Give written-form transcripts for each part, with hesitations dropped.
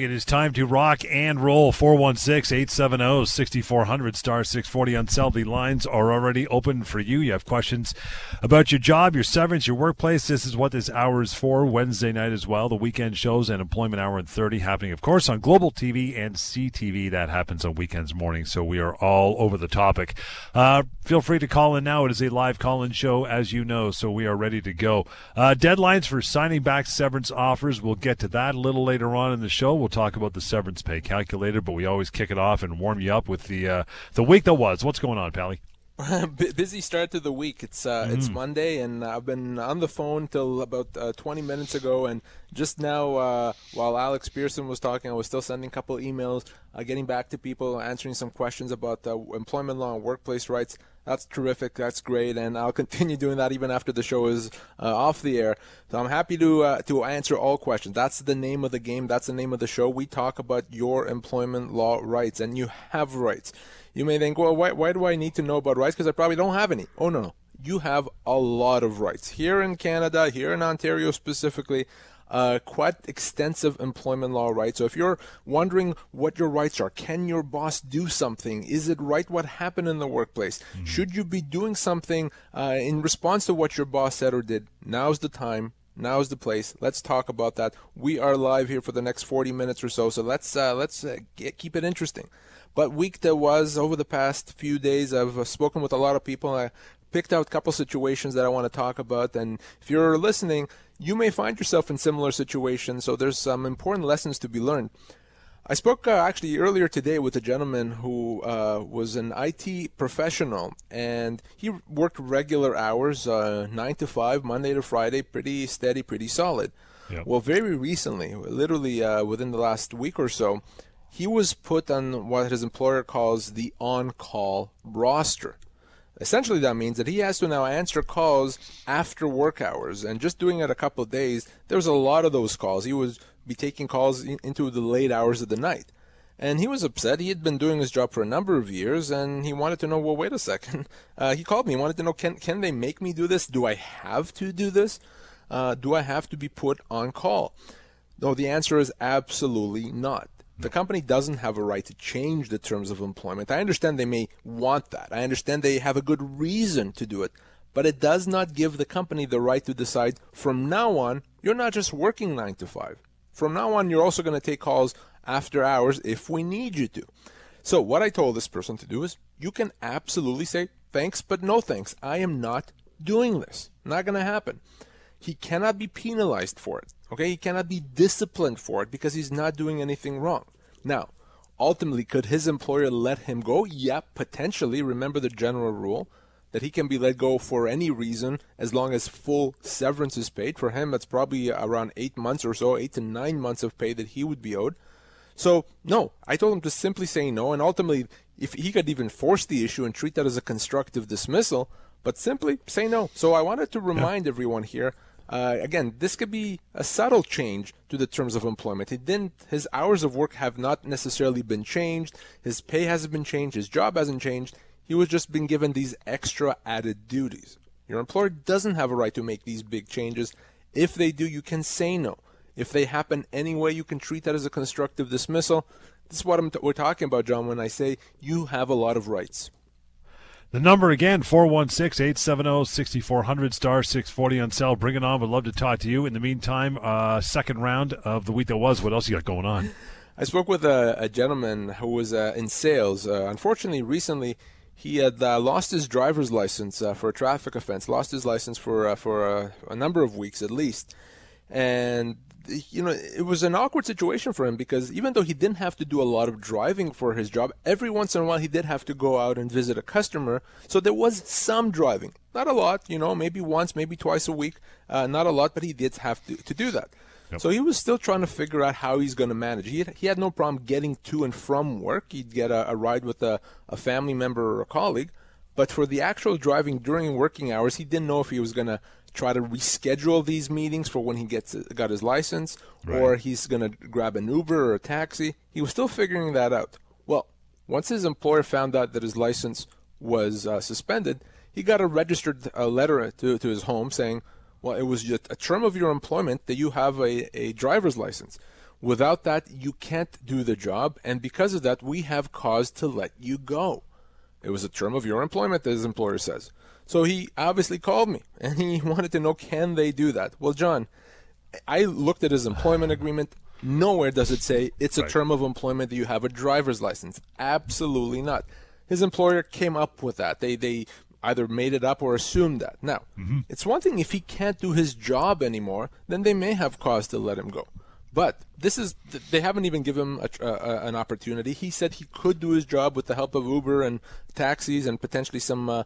It is time to rock and roll. 416-870-6400, star 640 on cell. The lines are already open for you. You have questions about your job, your severance, your workplace. This is what this hour is for. Wednesday night as well. The weekend shows and Employment Hour and 30 happening, of course, on Global TV and CTV. That happens on weekends morning, so we are all over the topic. Feel free to call in now. It is a live call-in show, as you know, so we are ready to go. Deadlines for signing back severance offers. We'll get to that a little later on in the show. We'll talk about the severance pay calculator, but we always kick it off and warm you up with the week that was. What's going on, Pally? Busy start to the week. It's Monday, and I've been on the phone till about 20 minutes ago, and just now while Alex Pearson was talking, I was still sending a couple emails, getting back to people, answering some questions about employment law and workplace rights. That's terrific. That's great, and I'll continue doing that even after the show is off the air. So I'm happy to answer all questions. That's the name of the game. That's the name of the show. We talk about your employment law rights, and you have rights. You may think, well, why do I need to know about rights? Because I probably don't have any. Oh, no. You have a lot of rights. Here in Canada, here in Ontario specifically, quite extensive employment law rights. So if you're wondering what your rights are, can your boss do something? Is it right what happened in the workplace? Mm-hmm. Should you be doing something in response to what your boss said or did? Now's the time. Now's the place. Let's talk about that. We are live here for the next 40 minutes or so, so let's keep it interesting. But week that was, over the past few days, I've spoken with a lot of people. I picked out a couple situations that I want to talk about, and if you're listening, you may find yourself in similar situations, so there's some important lessons to be learned. I spoke actually earlier today with a gentleman who was an IT professional, and he worked regular hours, 9 to 5, Monday to Friday, pretty steady, pretty solid. Yep. Well, very recently, literally within the last week or so, he was put on what his employer calls the on-call roster. Essentially, that means that he has to now answer calls after work hours, and just doing it a couple of days, there's a lot of those calls. He was be taking calls into the late hours of the night. And he was upset. He had been doing his job for a number of years, and he wanted to know, well, wait a second. He called me. He wanted to know, can they make me do this? Do I have to do this? Do I have to be put on call? No, the answer is absolutely not. The company doesn't have a right to change the terms of employment. I understand they may want that. I understand they have a good reason to do it. But it does not give the company the right to decide from now on, you're not just working 9 to 5. From now on, you're also going to take calls after hours if we need you to. So what I told this person to do is, you can absolutely say, thanks, but no thanks. I am not doing this. Not going to happen. He cannot be penalized for it. Okay? He cannot be disciplined for it because he's not doing anything wrong. Now, ultimately, could his employer let him go? Yeah, potentially. Remember the general rule that he can be let go for any reason as long as full severance is paid. For him, that's probably around 8 months or so, 8 to 9 months of pay that he would be owed. So, no, I told him to simply say no, and ultimately, if he could even force the issue and treat that as a constructive dismissal, but simply say no. So I wanted to remind everyone here, again, this could be a subtle change to the terms of employment. His hours of work have not necessarily been changed. His pay hasn't been changed. His job hasn't changed. He was just been given these extra added duties. Your employer doesn't have a right to make these big changes. If they do, you can say no. If they happen anyway, you can treat that as a constructive dismissal. This is what we're talking about, John, when I say you have a lot of rights. The number again, 416-870-6400, star 640 on cell. Bring it on. We'd love to talk to you. In the meantime, second round of the week that was. What else you got going on? I spoke with a gentleman who was in sales. Unfortunately, recently, he had lost his driver's license for a traffic offense, lost his license for a number of weeks at least. And, you know, it was an awkward situation for him because even though he didn't have to do a lot of driving for his job, every once in a while he did have to go out and visit a customer. So there was some driving. Not a lot, you know, maybe once, maybe twice a week. Not a lot, but he did have to do that. Yep. So he was still trying to figure out how he's going to manage. He had no problem getting to and from work. He'd get a ride with a family member or a colleague. But for the actual driving during working hours, he didn't know if he was going to try to reschedule these meetings for when he got his license, right, or he's going to grab an Uber or a taxi. He was still figuring that out. Well, once his employer found out that his license was suspended, he got a registered letter to his home saying, well, it was just a term of your employment that you have a driver's license. Without that, you can't do the job, and because of that, we have cause to let you go. It was a term of your employment, as his employer says. So he obviously called me, and he wanted to know, can they do that? Well, John, I looked at his employment agreement. Nowhere does it say it's a term of employment that you have a driver's license. Absolutely not. His employer came up with that. They either made it up or assumed that. Now, it's one thing if he can't do his job anymore, then they may have cause to let him go. But this is, they haven't even given him an opportunity. He said he could do his job with the help of Uber and taxis and potentially some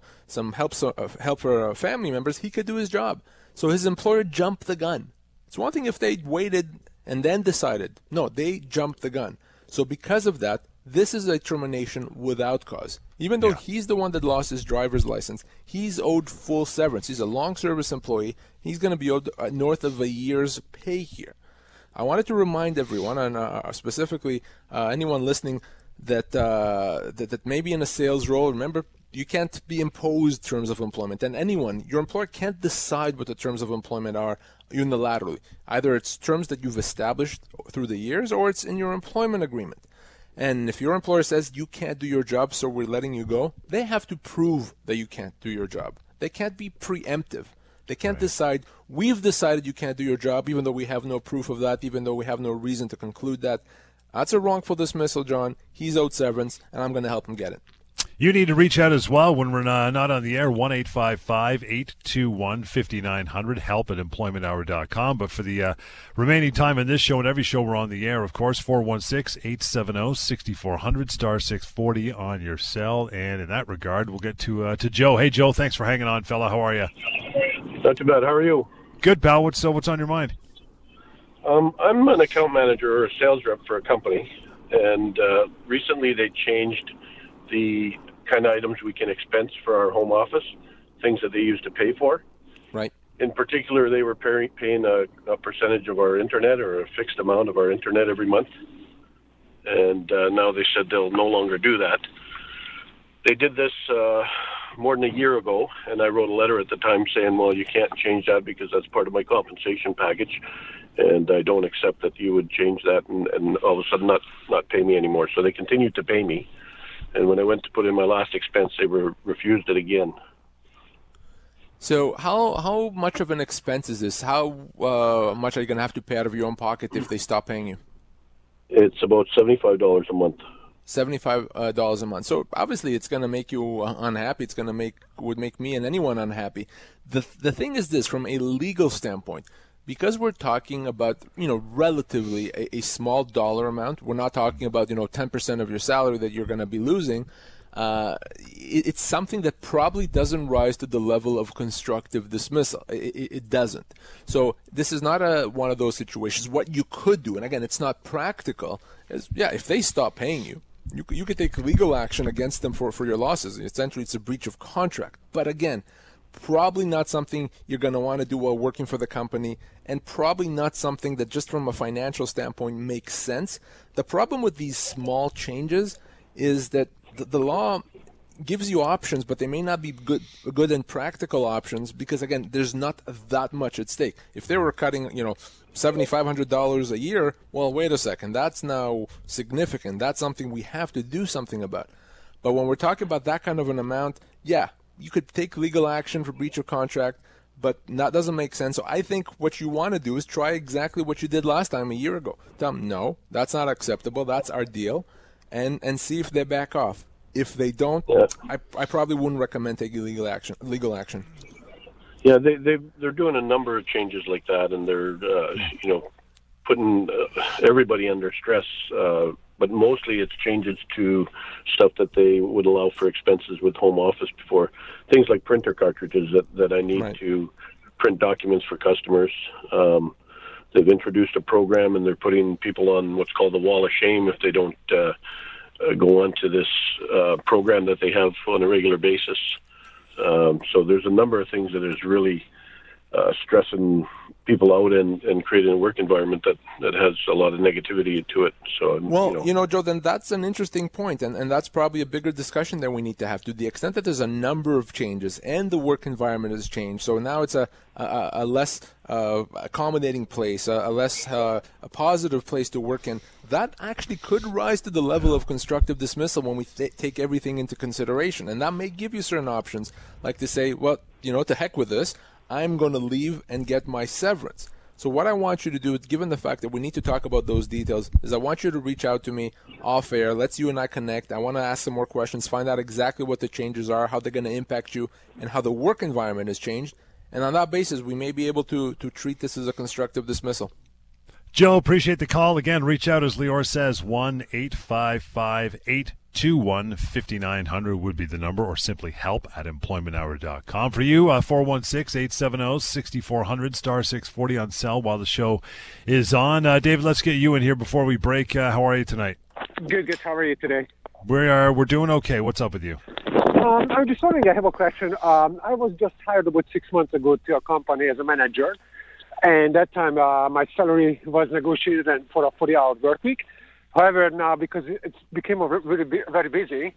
help for family members. He could do his job. So his employer jumped the gun. It's one thing if they waited and then decided. No, they jumped the gun. So because of that, this is a termination without cause. Even though he's the one that lost his driver's license, he's owed full severance. He's a long-service employee. He's going to be owed north of a year's pay here. I wanted to remind everyone, and specifically anyone listening, that, that may be in a sales role. Remember, you can't be imposed terms of employment. And anyone, your employer can't decide what the terms of employment are unilaterally. Either it's terms that you've established through the years, or it's in your employment agreement. And if your employer says you can't do your job, so we're letting you go, they have to prove that you can't do your job. They can't be preemptive. They can't decide, we've decided you can't do your job, even though we have no proof of that, even though we have no reason to conclude that. That's a wrongful dismissal, John. He's owed severance, and I'm going to help him get it. You need to reach out as well when we're not on the air, 1-855-821-5900, help at employmenthour.com. But for the remaining time in this show and every show we're on the air, of course, 416-870-6400, *640 on your cell. And in that regard, we'll get to Joe. Hey, Joe, thanks for hanging on, fella. How are you? Not too bad. How are you? Good, pal. What's on your mind? I'm an account manager or a sales rep for a company, and recently they changed the kind of items we can expense for our home office, things that they used to pay for. Right. In particular, they were paying a percentage of our internet or a fixed amount of our internet every month, and now they said they'll no longer do that. They did this more than a year ago, and I wrote a letter at the time saying, well, you can't change that because that's part of my compensation package, and I don't accept that you would change that and all of a sudden not pay me anymore. So they continued to pay me. And when I went to put in my last expense, they refused it again. So how much of an expense is this? How much are you going to have to pay out of your own pocket if they stop paying you? It's about $75 a month. $75 a month. So obviously it's going to make you unhappy. It's going to would make me and anyone unhappy. The thing is this, from a legal standpoint, because we're talking about, you know, relatively a small dollar amount, we're not talking about, you know, 10% of your salary that you're going to be losing. It's something that probably doesn't rise to the level of constructive dismissal. It doesn't. So this is not one of those situations. What you could do, and again, it's not practical, is, yeah, if they stop paying you, you could take legal action against them for your losses. Essentially, it's a breach of contract. But again, probably not something you're going to want to do while working for the company, and probably not something that just from a financial standpoint makes sense. The problem with these small changes is that the law gives you options, but they may not be good and practical options because, again, there's not that much at stake. If they were cutting, you know, $7,500 a year, well, wait a second, that's now significant. That's something we have to do something about. But when we're talking about that kind of an amount, yeah, you could take legal action for breach of contract, but that doesn't make sense. So I think what you want to do is try exactly what you did last time a year ago. Tell them, no, that's not acceptable. That's our deal. And see if they back off. If they don't, yeah, I probably wouldn't recommend taking legal action. Yeah, they're doing a number of changes like that, and they're you know, putting everybody under stress. But mostly it's changes to stuff that they would allow for expenses with home office before. Things like printer cartridges that I need to print documents for customers. They've introduced a program, and they're putting people on what's called the wall of shame if they don't go on to this program that they have on a regular basis. So there's a number of things that is really stressing people out and creating a work environment that has a lot of negativity to it. So, well, Joe, then that's an interesting point, and that's probably a bigger discussion that we need to have, to the extent that there's a number of changes and the work environment has changed. So now it's a less accommodating place, a less a positive place to work in. That actually could rise to the level of constructive dismissal when we take everything into consideration. And that may give you certain options, like to say, well, to heck with this. I'm going to leave and get my severance. So what I want you to do, given the fact that we need to talk about those details, is I want you to reach out to me off air. Let's you and I connect. I want to ask some more questions, find out exactly what the changes are, how they're going to impact you, and how the work environment has changed. And on that basis, we may be able to treat this as a constructive dismissal. Joe, appreciate the call. Again, reach out, as Lior says, 1-855-821-5900 would be the number, or simply help at employmenthour.com. For you, 416-870-6400, *640 on cell while the show is on. David, let's get you in here before we break. How are you tonight? Good. How are you today? We're doing okay. What's up with you? I was just wondering, I have a question. I was just hired about 6 months ago to a company as a manager, and that time my salary was negotiated and for a 40-hour work week. However, now, because it became really very busy,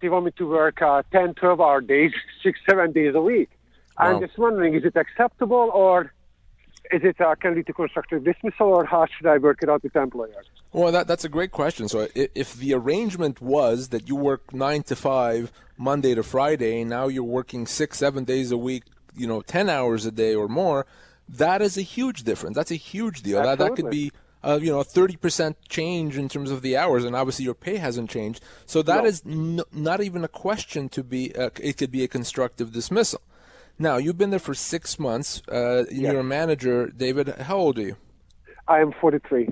they want me to work 10, 12-hour days, 6, 7 days a week. Wow. I'm just wondering, is it acceptable, or is it can lead to constructive dismissal, or how should I work it out with employers? Well, that's a great question. So if the arrangement was that you work 9 to 5 Monday to Friday, and now you're working 6, 7 days a week, 10 hours a day or more, that is a huge difference. That's a huge deal. That could be... 30% change in terms of the hours, and obviously your pay hasn't changed. So that is not even a question to be, it could be a constructive dismissal. Now, you've been there for 6 months. You're a manager. David, how old are you? I am 43.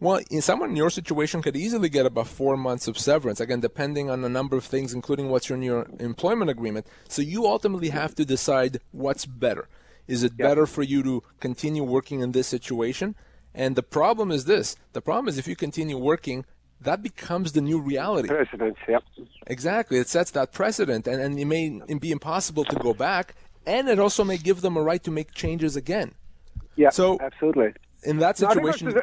Well, someone in your situation could easily get about 4 months of severance, again, depending on a number of things, including what's in your employment agreement. So you ultimately have to decide what's better. Is it better for you to continue working in this situation? And the problem is this. The problem is if you continue working, that becomes the new reality. Precedent, yep. Exactly. It sets that precedent, and it may be impossible to go back, and it also may give them a right to make changes again. Yeah, so, absolutely. In that situation... Now,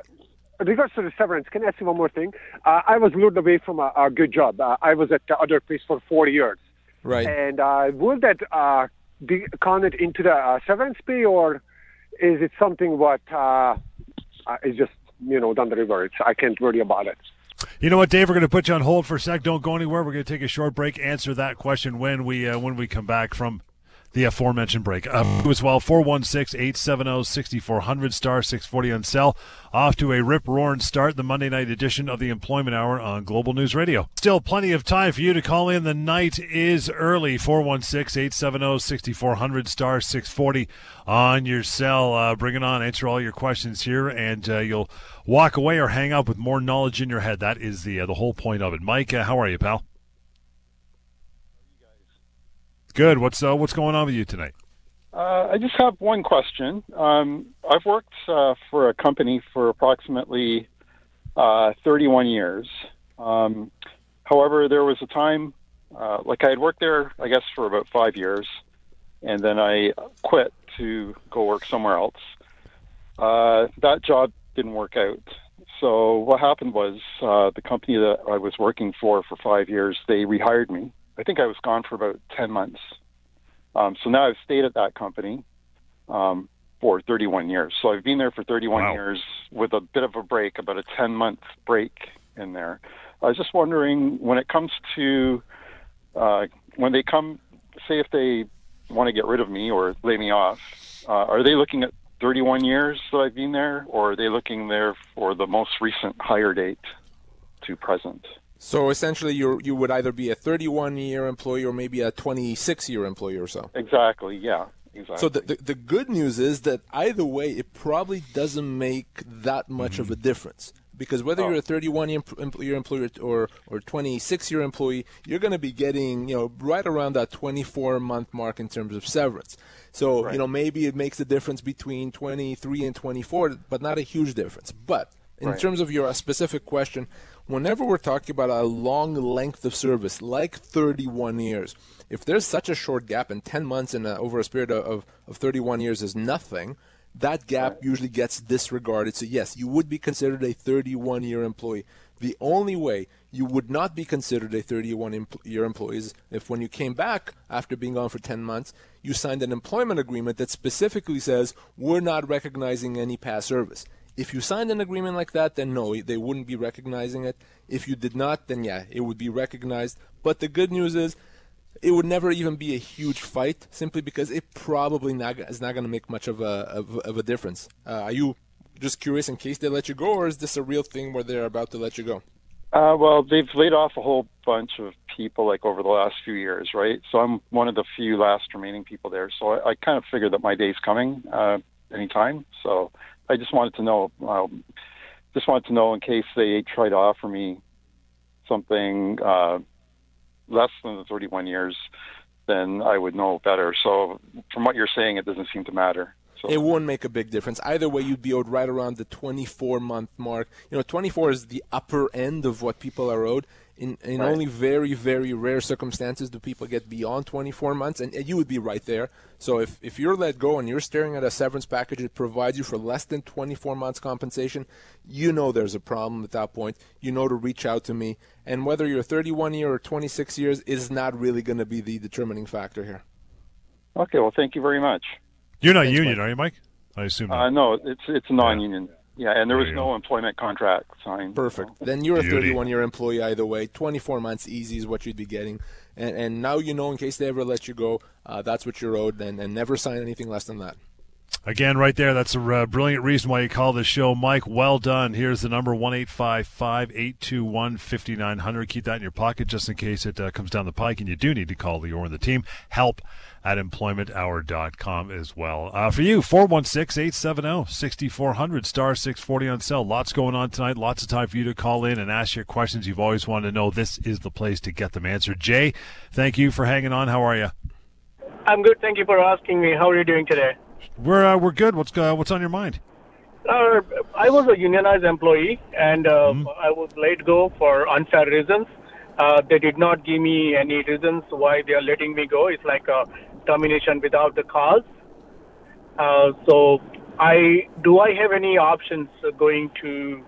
regards to the severance, can I ask you one more thing? I was lured away from a good job. I was at the other place for 4 years. Right. And will that be counted into the severance pay, or is it something what... it's just, done the reverse. I can't worry about it. You know what, Dave? We're going to put you on hold for a sec. Don't go anywhere. We're going to take a short break. Answer that question when we come back from the aforementioned break. As well, 416-870-6400, *640 on cell. Off to a rip-roaring start, the Monday night edition of the Employment Hour on Global News Radio. Still plenty of time for you to call in. The night is early, 416-870-6400, *640 on your cell. Bring it on, answer all your questions here, and you'll walk away or hang out with more knowledge in your head. That is the whole point of it. Mike, how are you, pal? Good. What's going on with you tonight? I just have one question. I've worked for a company for approximately 31 years. However, there was a time, I had worked there, I guess, for about 5 years, and then I quit to go work somewhere else. That job didn't work out. So what happened was the company that I was working for 5 years, they rehired me. I think I was gone for about 10 months. So now I've stayed at that company for 31 years. So I've been there for 31 Wow. years with a bit of a break, about a 10-month break in there. I was just wondering, when it comes to, when they come, say if they want to get rid of me or lay me off, are they looking at 31 years that I've been there, or are they looking there for the most recent hire date to present? So essentially, you would either be a 31-year employee or maybe a 26-year employee or so. Exactly, yeah. Exactly. So the good news is that either way, it probably doesn't make that much of a difference. Because whether you're a 31-year employee or 26-year employee, you're going to be getting, right around that 24-month mark in terms of severance. So, maybe it makes a difference between 23 and 24, but not a huge difference. But in terms of your specific question, whenever we're talking about a long length of service, like 31 years, if there's such a short gap and 10 months in over a period of 31 years is nothing, that gap usually gets disregarded. So yes, you would be considered a 31-year employee. The only way you would not be considered a 31-year employee is if when you came back after being gone for 10 months, you signed an employment agreement that specifically says, we're not recognizing any past service. If you signed an agreement like that, then no, they wouldn't be recognizing it. If you did not, then yeah, it would be recognized. But the good news is it would never even be a huge fight simply because it probably is not going to make much of a difference. Are you just curious in case they let you go, or is this a real thing where they're about to let you go? Well, they've laid off a whole bunch of people like over the last few years, right? So I'm one of the few last remaining people there. So I kind of figured that my day's coming anytime. So I just wanted to know. Just wanted to know in case they tried to offer me something less than the 31 years, then I would know better. So from what you're saying, it doesn't seem to matter. So. It won't make a big difference. Either way, you'd be owed right around the 24-month mark. You know, 24 is the upper end of what people are owed. In only very, very rare circumstances do people get beyond 24 months, and you would be right there. So if you're let go and you're staring at a severance package that provides you for less than 24 months compensation, you know there's a problem at that point. You know to reach out to me. And whether you're 31 years or 26 years is not really going to be the determining factor here. Okay, well, thank you very much. You're not union, are you, Mike? I assume not. No, it's non-union. Yeah, and there was no employment contract signed. Perfect. So. Then you're a 31-year employee either way. 24 months easy is what you'd be getting. And now you know in case they ever let you go, that's what you're owed, and never sign anything less than that. Again, right there, that's a brilliant reason why you call this show. Mike, well done. Here's the number, 1-855-821-5900. Keep that in your pocket just in case it comes down the pike, and you do need to call Lior and the team. Help at employmenthour.com as well. For you, 416-870-6400, star 640 on sale. Lots going on tonight. Lots of time for you to call in and ask your questions you've always wanted to know. This is the place to get them answered. Jay, thank you for hanging on. How are you? I'm good. Thank you for asking me. How are you doing today? We're good. What's on your mind? I was a unionized employee, and I was let go for unfair reasons. They did not give me any reasons why they are letting me go. It's like a termination without the cause. So, do I have any options going to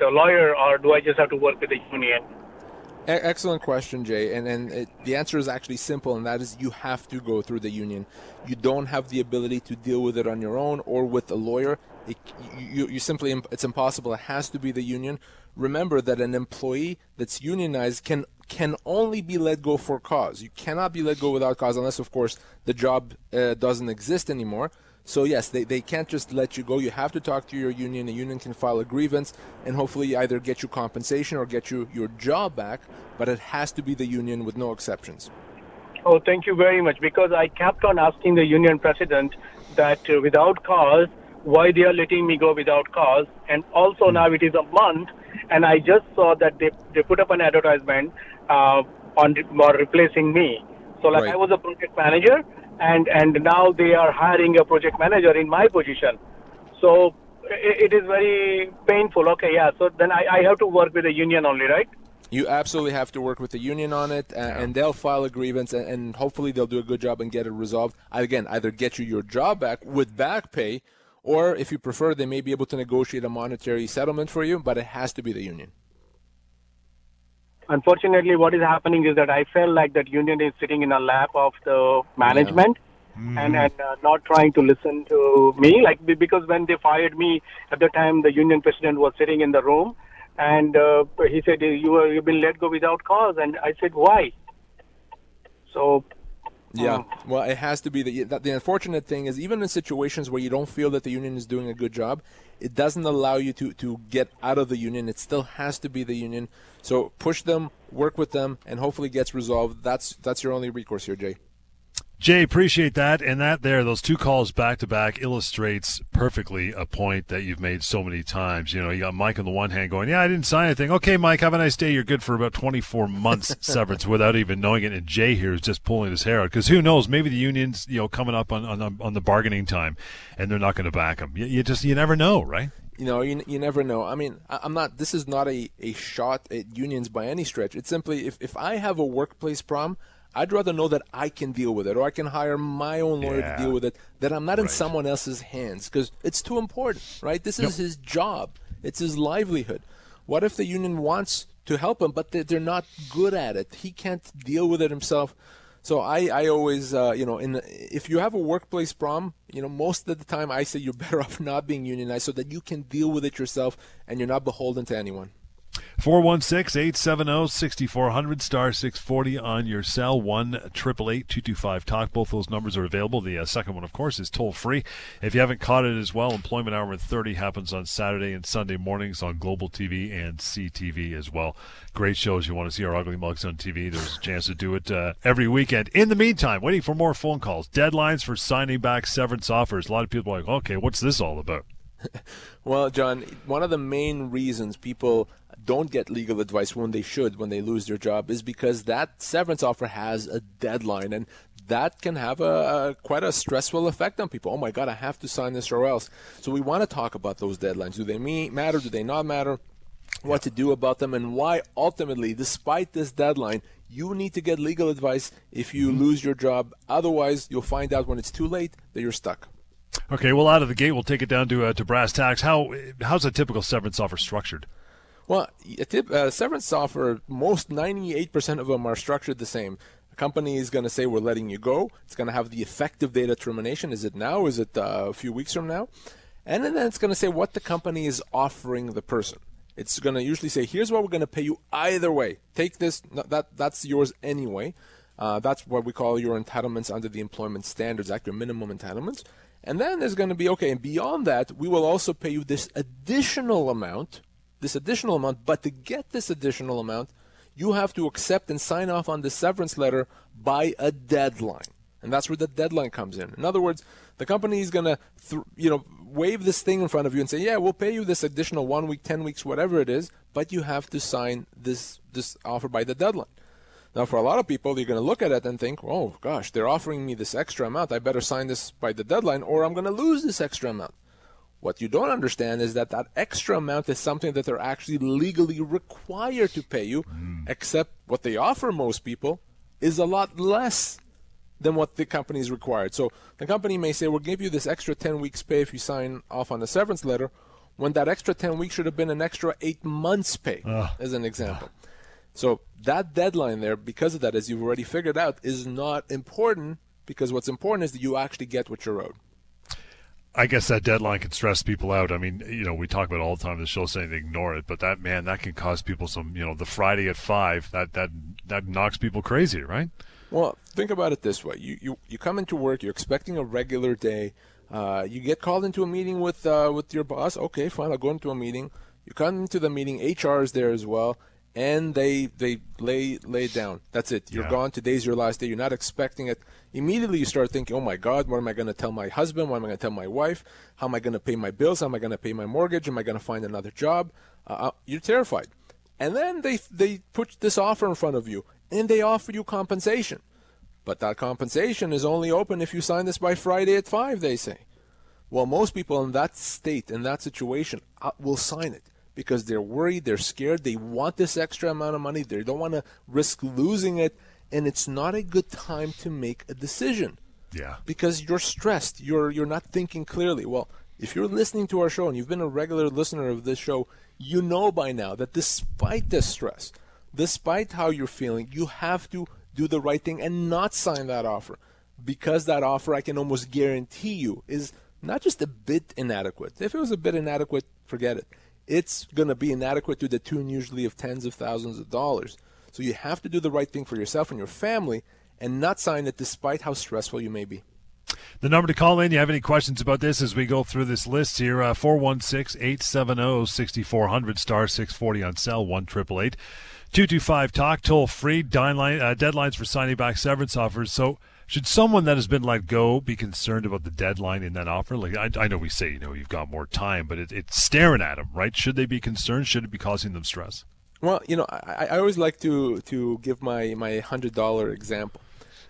the lawyer, or do I just have to work with the union? Excellent question, Jay, and the answer is actually simple, and that is you have to go through the union. You don't have the ability to deal with it on your own or with a lawyer. It's impossible. It has to be the union. Remember that an employee that's unionized can only be let go for cause. You cannot be let go without cause unless, of course, the job doesn't exist anymore. So, yes, they can't just let you go. You have to talk to your union. The union can file a grievance and hopefully either get you compensation or get you your job back, but it has to be the union with no exceptions. Oh, thank you very much, because I kept on asking the union president that without cause, why they are letting me go without cause, and also now it is a month, and I just saw that they put up an advertisement on replacing me. So, like, I was a project manager, and now they are hiring a project manager in my position. So it is very painful. Okay, yeah. So then I have to work with the union only, right? You absolutely have to work with the union on it, and they'll file a grievance, and hopefully they'll do a good job and get it resolved. Again, either get you your job back with back pay, or if you prefer, they may be able to negotiate a monetary settlement for you, but it has to be the union. Unfortunately, what is happening is that I feel like that union is sitting in a lap of the management and not trying to listen to me. Like, because when they fired me at the time, the union president was sitting in the room, and he said, "You've been let go without cause." And I said, "Why?" So. Yeah, well, it has to be the unfortunate thing is even in situations where you don't feel that the union is doing a good job, it doesn't allow you to get out of the union. It still has to be the union. So push them, work with them, and hopefully it gets resolved. That's your only recourse here, Jay. Jay, appreciate that. And that there, those two calls back-to-back illustrates perfectly a point that you've made so many times. You know, you got Mike on the one hand going, yeah, I didn't sign anything. Okay, Mike, have a nice day. You're good for about 24 months severance without even knowing it. And Jay here is just pulling his hair out because who knows, maybe the union's, you know, coming up on the bargaining time and they're not going to back him. You never know, right? You never know. I mean, this is not a shot at unions by any stretch. It's simply, if I have a workplace problem, I'd rather know that I can deal with it, or I can hire my own lawyer to deal with it, that I'm not in someone else's hands, because it's too important, right? This is his job. It's his livelihood. What if the union wants to help him, but they're not good at it? He can't deal with it himself. So I always, if you have a workplace problem, most of the time I say you're better off not being unionized so that you can deal with it yourself and you're not beholden to anyone. 416-870-6400, star 640 on your cell, 1-888-225-TALK. Both those numbers are available. The second one, of course, is toll-free. If you haven't caught it as well, Employment Hour at 30 happens on Saturday and Sunday mornings on Global TV and CTV as well. Great shows. You want to see our ugly mugs on TV, there's a chance to do it every weekend. In the meantime, waiting for more phone calls, deadlines for signing back severance offers. A lot of people are like, okay, what's this all about? Well, John, one of the main reasons people don't get legal advice when they should, when they lose their job, is because that severance offer has a deadline, and that can have quite a stressful effect on people. Oh my God, I have to sign this or else. So we want to talk about those deadlines. Do they matter? Do they not matter? What to do about them, and why ultimately, despite this deadline, you need to get legal advice if you lose your job. Otherwise, you'll find out when it's too late that you're stuck. Okay, well, out of the gate, we'll take it down to brass tacks. How's a typical severance offer structured? Well, severance offer, most 98% of them are structured the same. A company is going to say, we're letting you go. It's going to have the effective date of termination. Is it now? Is it a few weeks from now? And then it's going to say what the company is offering the person. It's going to usually say, here's what we're going to pay you either way. Take this. That's yours anyway. That's what we call your entitlements under the Employment Standards Act, your minimum entitlements. And then there's going to be, okay, and beyond that, we will also pay you this additional amount, but to get this additional amount, you have to accept and sign off on the severance letter by a deadline. And that's where the deadline comes in. In other words, the company is going to, wave this thing in front of you and say, yeah, we'll pay you this additional 1 week, 10 weeks, whatever it is, but you have to sign this offer by the deadline. Now, for a lot of people, they're going to look at it and think, oh, gosh, they're offering me this extra amount. I better sign this by the deadline or I'm going to lose this extra amount. What you don't understand is that extra amount is something that they're actually legally required to pay you, except what they offer most people is a lot less than what the company is required. So the company may say, we'll give you this extra 10 weeks pay if you sign off on the severance letter, when that extra 10 weeks should have been an extra 8 months pay, as an example. So that deadline there, because of that, as you've already figured out, is not important, because what's important is that you actually get what you're owed. I guess that deadline can stress people out. I mean, we talk about it all the time, the show saying they ignore it, but that can cause people some, the Friday at 5, that knocks people crazy, right? Well, think about it this way. You come into work, you're expecting a regular day. You get called into a meeting with your boss. Okay, fine, I'll go into a meeting. You come into the meeting, HR is there as well, and they lay down. That's it. You're gone. Today's your last day. You're not expecting it. Immediately you start thinking, oh, my God, what am I going to tell my husband? What am I going to tell my wife? How am I going to pay my bills? How am I going to pay my mortgage? Am I going to find another job? You're terrified. And then they put this offer in front of you, and they offer you compensation. But that compensation is only open if you sign this by Friday at 5, they say. Well, most people in that state, in that situation, will sign it, because they're worried, they're scared, they want this extra amount of money, they don't want to risk losing it, and it's not a good time to make a decision. Yeah. Because you're stressed, you're not thinking clearly. Well, if you're listening to our show and you've been a regular listener of this show, you know by now that despite the stress, despite how you're feeling, you have to do the right thing and not sign that offer, because that offer, I can almost guarantee you, is not just a bit inadequate. If it was a bit inadequate, forget it. It's going to be inadequate to the tune usually of tens of thousands of dollars. So you have to do the right thing for yourself and your family and not sign it despite how stressful you may be. The number to call in, you have any questions about this as we go through this list here, 416-870-6400, star 640 on cell, 1-888-225-TALK, toll-free, deadlines for signing back severance offers. So should someone that has been let go be concerned about the deadline in that offer? Like I know we say, you've got more time, but it's staring at them, right? Should they be concerned? Should it be causing them stress? Well, I always like to give my $100 example.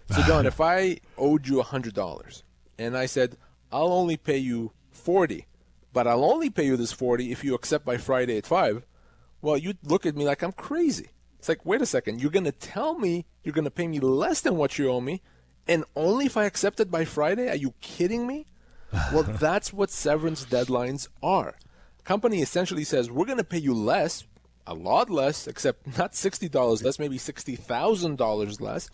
So, John, if I owed you $100 and I said, I'll only pay you $40, but I'll only pay you this $40 if you accept by Friday at 5. Well, you look at me like I'm crazy. It's like, wait a second, you're going to tell me you're going to pay me less than what you owe me, and only if I accept it by Friday? Are you kidding me? Well, that's what severance deadlines are. Company essentially says, we're going to pay you less, a lot less, except not $60 less, maybe $60,000 less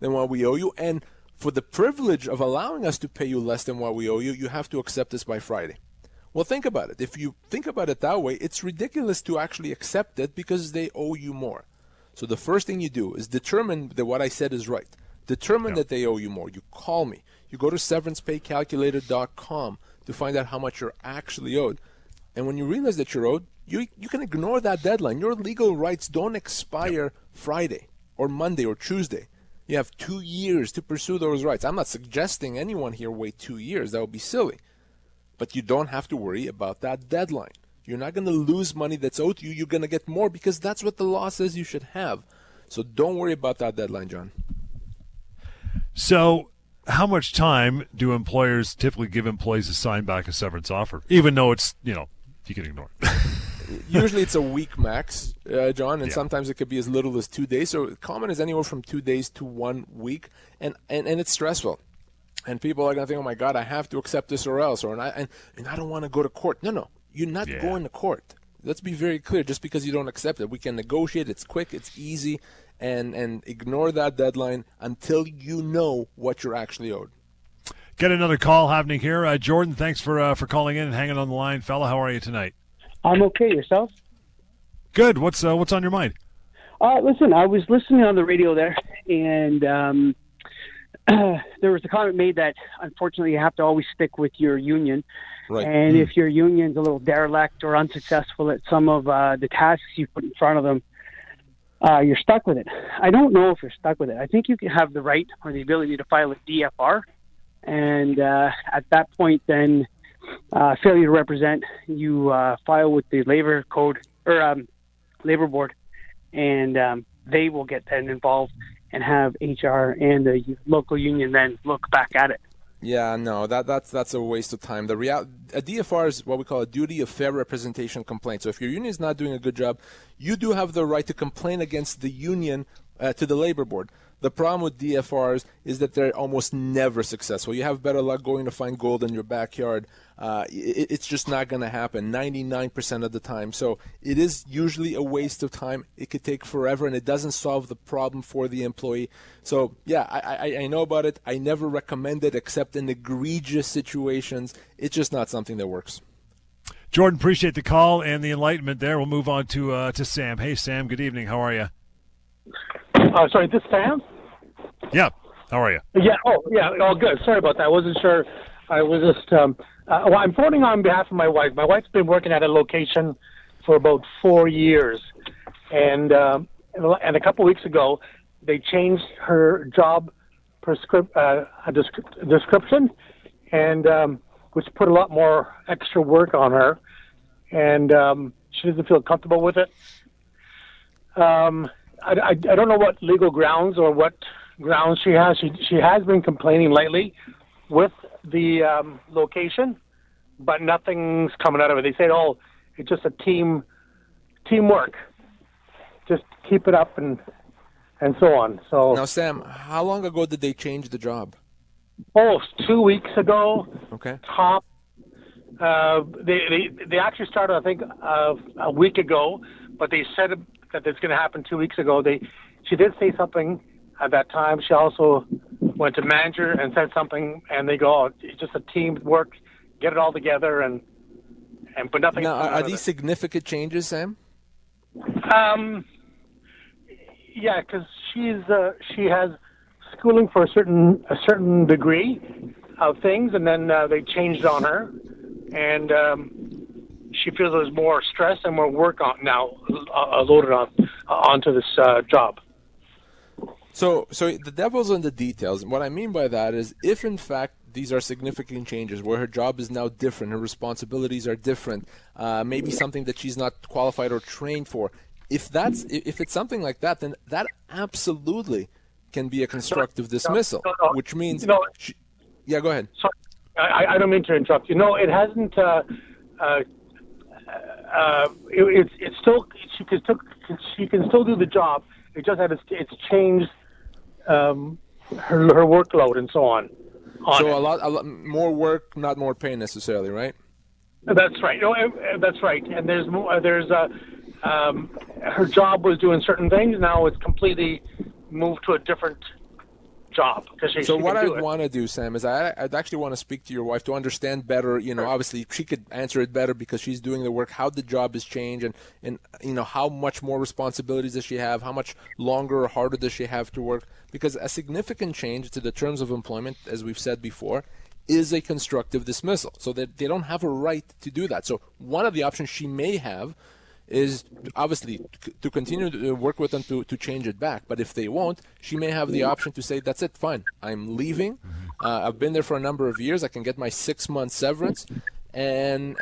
than what we owe you. And for the privilege of allowing us to pay you less than what we owe you, you have to accept this by Friday. Well, think about it. If you think about it that way, it's ridiculous to actually accept it because they owe you more. So the first thing you do is determine that what I said is right. Determine that they owe you more. You call me. You go to severancepaycalculator.com to find out how much you're actually owed. And when you realize that you're owed, you can ignore that deadline. Your legal rights don't expire Friday or Monday or Tuesday. You have 2 years to pursue those rights. I'm not suggesting anyone here wait 2 years. That would be silly. But you don't have to worry about that deadline. You're not going to lose money that's owed to you. You're going to get more because that's what the law says you should have. So don't worry about that deadline, John. So how much time do employers typically give employees to sign back a severance offer, even though it's, you know, you can ignore it? Usually it's a week max, John, and sometimes it could be as little as 2 days. So common is anywhere from 2 days to 1 week, and it's stressful. And people are going to think, oh, my God, I have to accept this or else, or and I don't want to go to court. No, you're not going to court. Let's be very clear. Just because you don't accept it, we can negotiate. It's quick. It's easy. And ignore that deadline until you know what you're actually owed. Get another call happening here. Jordan, thanks for calling in and hanging on the line. Fella, how are you tonight? I'm okay. Yourself? Good. What's on your mind? Listen, I was listening on the radio there, and there was a comment made that, unfortunately, you have to always stick with your union. Right. And if your union's a little derelict or unsuccessful at some of the tasks you put in front of them, you're stuck with it. I don't know if you're stuck with it. I think you can have the right or the ability to file a DFR. And at that point, then failure to represent, you file with the labor code or labor board, and they will get then involved and have HR and the local union then look back at it. Yeah, no, that's a waste of time. A DFR is what we call a duty of fair representation complaint. So if your union is not doing a good job, you do have the right to complain against the union to the labor board. The problem with DFRs is that they're almost never successful. You have better luck going to find gold in your backyard. It's just not going to happen 99% of the time. So it is usually a waste of time. It could take forever, and it doesn't solve the problem for the employee. So, yeah, I know about it. I never recommend it except in egregious situations. It's just not something that works. Jordan, appreciate the call and the enlightenment there. We'll move on to Sam. Hey, Sam, good evening. How are you? Sorry, this is Sam? Yeah. How are you? Yeah. Oh, yeah. All good. Sorry about that. I wasn't sure. I was just well, I'm phoning on behalf of my wife. My wife's been working at a location for about 4 years, and a couple weeks ago, they changed her job description, and which put a lot more extra work on her, and she doesn't feel comfortable with it. I don't know what legal grounds or what grounds she has. She has been complaining lately with the location, but nothing's coming out of it. They said, "Oh, it's just a teamwork. Just keep it up and so on." So now, Sam, how long ago did they change the job? Oh, 2 weeks ago. Okay. Top. They actually started, I think, a week ago, but they said that it's going to happen 2 weeks ago. She did say something at that time. She also went to manager and said something, and they go, oh, it's just a teamwork, get it all together, and but nothing. Now, are these significant changes, Sam? Yeah, because she has schooling for a certain degree of things, and then they changed on her, and she feels there's more stress and more work on now loaded onto this job. So the devil's in the details. What I mean by that is if, in fact, these are significant changes where her job is now different, her responsibilities are different, maybe something that she's not qualified or trained for. If it's something like that, then that absolutely can be a constructive dismissal, which means... You know, yeah, go ahead. Sorry, I don't mean to interrupt you. No, it hasn't... It's still she can still do the job. It just had it's changed her workload and so on. So a lot more work, not more pay necessarily, right? That's right. No, that's right. And there's more. There's her job was doing certain things. Now it's completely moved to a different job. So what I want to do, Sam, is I'd actually want to speak to your wife to understand better. You know, obviously she could answer it better because she's doing the work. How the job has changed, and you know how much more responsibilities does she have? How much longer or harder does she have to work? Because a significant change to the terms of employment, as we've said before, is a constructive dismissal. So that they don't have a right to do that. So one of the options she may have is obviously to continue to work with them to change it back. But if they won't, she may have the option to say, that's it, fine, I'm leaving. I've been there for a number of years. I can get my 6-month severance, and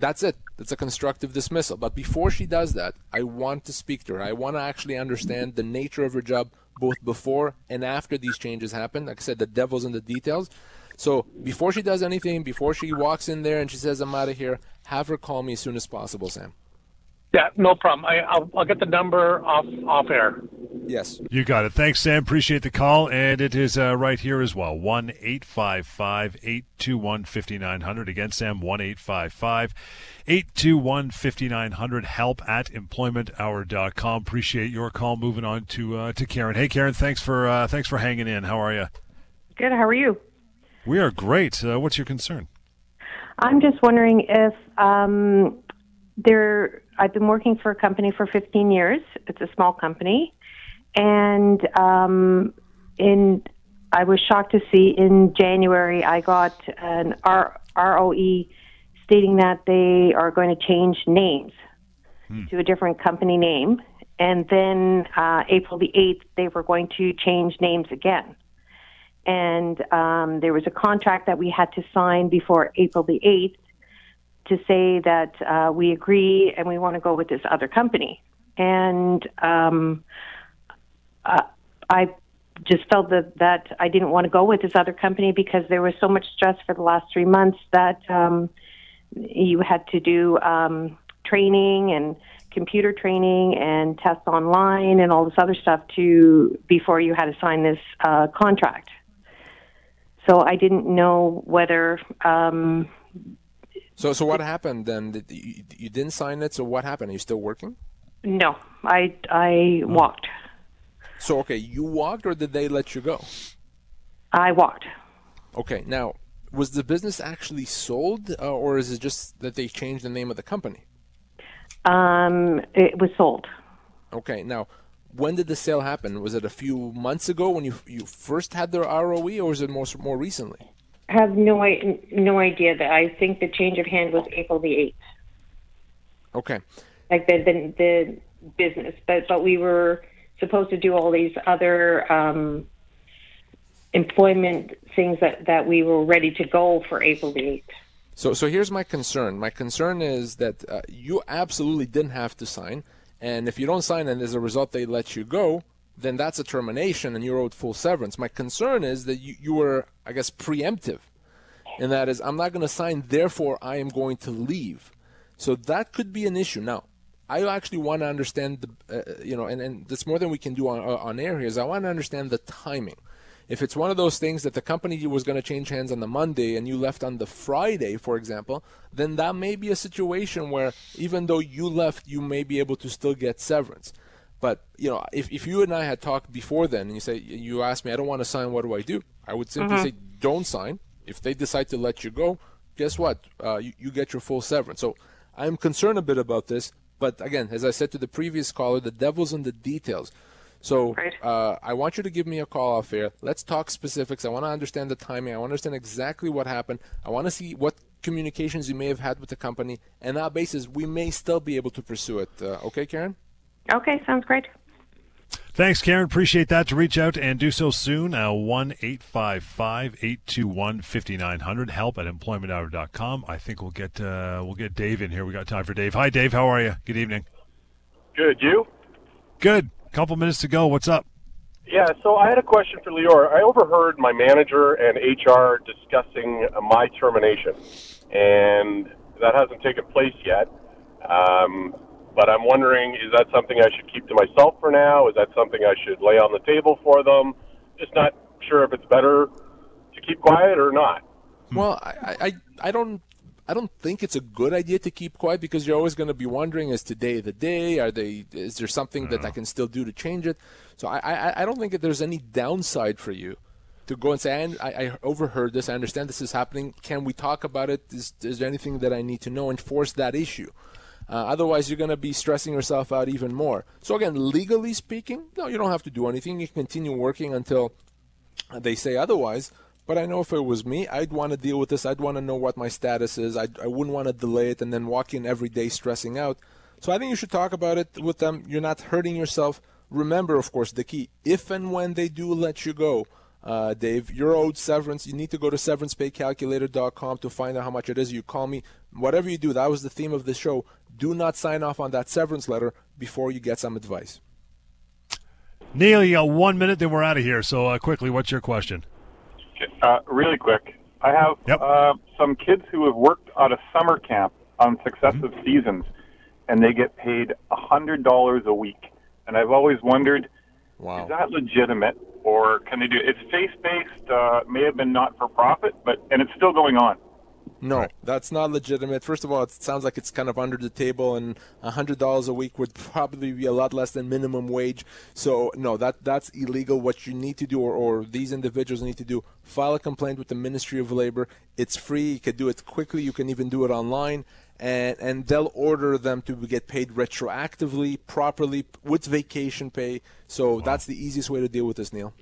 that's it. That's a constructive dismissal. But before she does that, I want to speak to her. I want to actually understand the nature of her job both before and after these changes happen. Like I said, the devil's in the details. So before she does anything, before she walks in there and she says, I'm out of here, have her call me as soon as possible, Sam. Yeah, no problem. I'll get the number off air. Yes. You got it. Thanks, Sam. Appreciate the call. And it is right here as well, 1-855-821-5900. Again, Sam, 1-855-821-5900, help@employmenthour.com. Appreciate your call. Moving on to Karen. Hey, Karen, thanks for hanging in. How are you? Good. How are you? We are great. What's your concern? I'm just wondering if I've been working for a company for 15 years. It's a small company. And I was shocked to see in January I got an ROE stating that they are going to change names to a different company name. And then April the 8th, they were going to change names again. And there was a contract that we had to sign before April the 8th. To say that we agree and we want to go with this other company. And I just felt that I didn't want to go with this other company because there was so much stress for the last 3 months that you had to do training and computer training and tests online and all this other stuff before you had to sign this contract. So I didn't know whether... So what happened then? You didn't sign it, so what happened? Are you still working? No, I walked. So, okay, you walked or did they let you go? I walked. Okay, now, was the business actually sold or is it just that they changed the name of the company? It was sold. Okay, now, when did the sale happen? Was it a few months ago when you first had their ROE or was it more recently? I have no idea. That I think the change of hand was April the 8th. Okay. Like the business, but we were supposed to do all these other employment things that we were ready to go for April the 8th. So here's my concern. My concern is that you absolutely didn't have to sign, and if you don't sign and as a result they let you go, then that's a termination and you're owed full severance. My concern is that you were, I guess, preemptive. And that is, I'm not going to sign, therefore I am going to leave. So that could be an issue. Now, I actually want to understand, and that's more than we can do on air here, is I want to understand the timing. If it's one of those things that the company was going to change hands on the Monday and you left on the Friday, for example, then that may be a situation where even though you left, you may be able to still get severance. But, you know, if you and I had talked before then and you asked me, I don't want to sign, what do? I would simply say, don't sign. If they decide to let you go, guess what? You get your full severance. So I'm concerned a bit about this. But, again, as I said to the previous caller, the devil's in the details. So I want you to give me a call off air. Let's talk specifics. I want to understand the timing. I want to understand exactly what happened. I want to see what communications you may have had with the company. And on that basis, we may still be able to pursue it. Okay, Karen? Okay, sounds great. Thanks, Karen. Appreciate that. To reach out and do so soon, 1-855-821-5900, help@employmenthour.com. I think we'll get Dave in here. We got time for Dave. Hi, Dave. How are you? Good evening. Good. You? Good. Couple minutes to go. What's up? Yeah, so I had a question for Lior. I overheard my manager and HR discussing my termination, and That hasn't taken place yet. But I'm wondering, is that something I should keep to myself for now? Is that something I should lay on the table for them? Just not sure if it's better to keep quiet or not. Well, I don't think it's a good idea to keep quiet, because you're always going to be wondering, is today the day? Is there something that I can still do to change it? So I don't think that there's any downside for you to go and say, I overheard this, I understand this is happening, can we talk about it? Is there anything that I need to know? And force that issue. Otherwise, you're going to be stressing yourself out even more. So again, legally speaking, no, you don't have to do anything. You can continue working until they say otherwise. But I know if it was me, I'd want to deal with this. I'd want to know what my status is. I wouldn't want to delay it and then walk in every day stressing out. So I think you should talk about it with them. You're not hurting yourself. Remember, of course, the key, if and when they do let you go, Dave, you're owed severance. You need to go to severancepaycalculator.com to find out how much it is. You call me. Whatever you do, that was the theme of the show. Do not sign off on that severance letter before you get some advice. Neil, you got 1 minute, then we're out of here. So quickly, what's your question? Really quick. I have some kids who have worked out of summer camp on successive seasons, and they get paid $100 a week. And I've always wondered, is that legitimate? Or can they do it? It's faith-based, may have been not-for-profit, and it's still going on. No, that's not legitimate. First of all, it sounds like it's kind of under the table, and $100 a week would probably be a lot less than minimum wage. So, no, that's illegal. What you need to do, or these individuals need to do, file a complaint with the Ministry of Labor. It's free. You can do it quickly. You can even do it online. And they'll order them to get paid retroactively, properly, with vacation pay. So that's the easiest way to deal with this, Neil.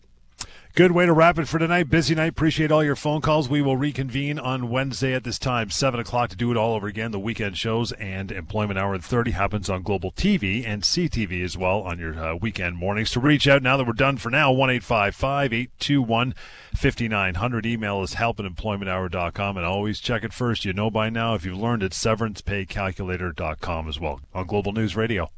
Good way to wrap it for tonight. Busy night. Appreciate all your phone calls. We will reconvene on Wednesday at this time, 7 o'clock, to do it all over again. The weekend shows and Employment Hour at 30 happens on Global TV and CTV as well on your weekend mornings. To reach out now that we're done for now, 1-855-821-5900. Email is help@employmenthour.com. And always check it first. You know by now, if you've learned it, severancepaycalculator.com as well on Global News Radio.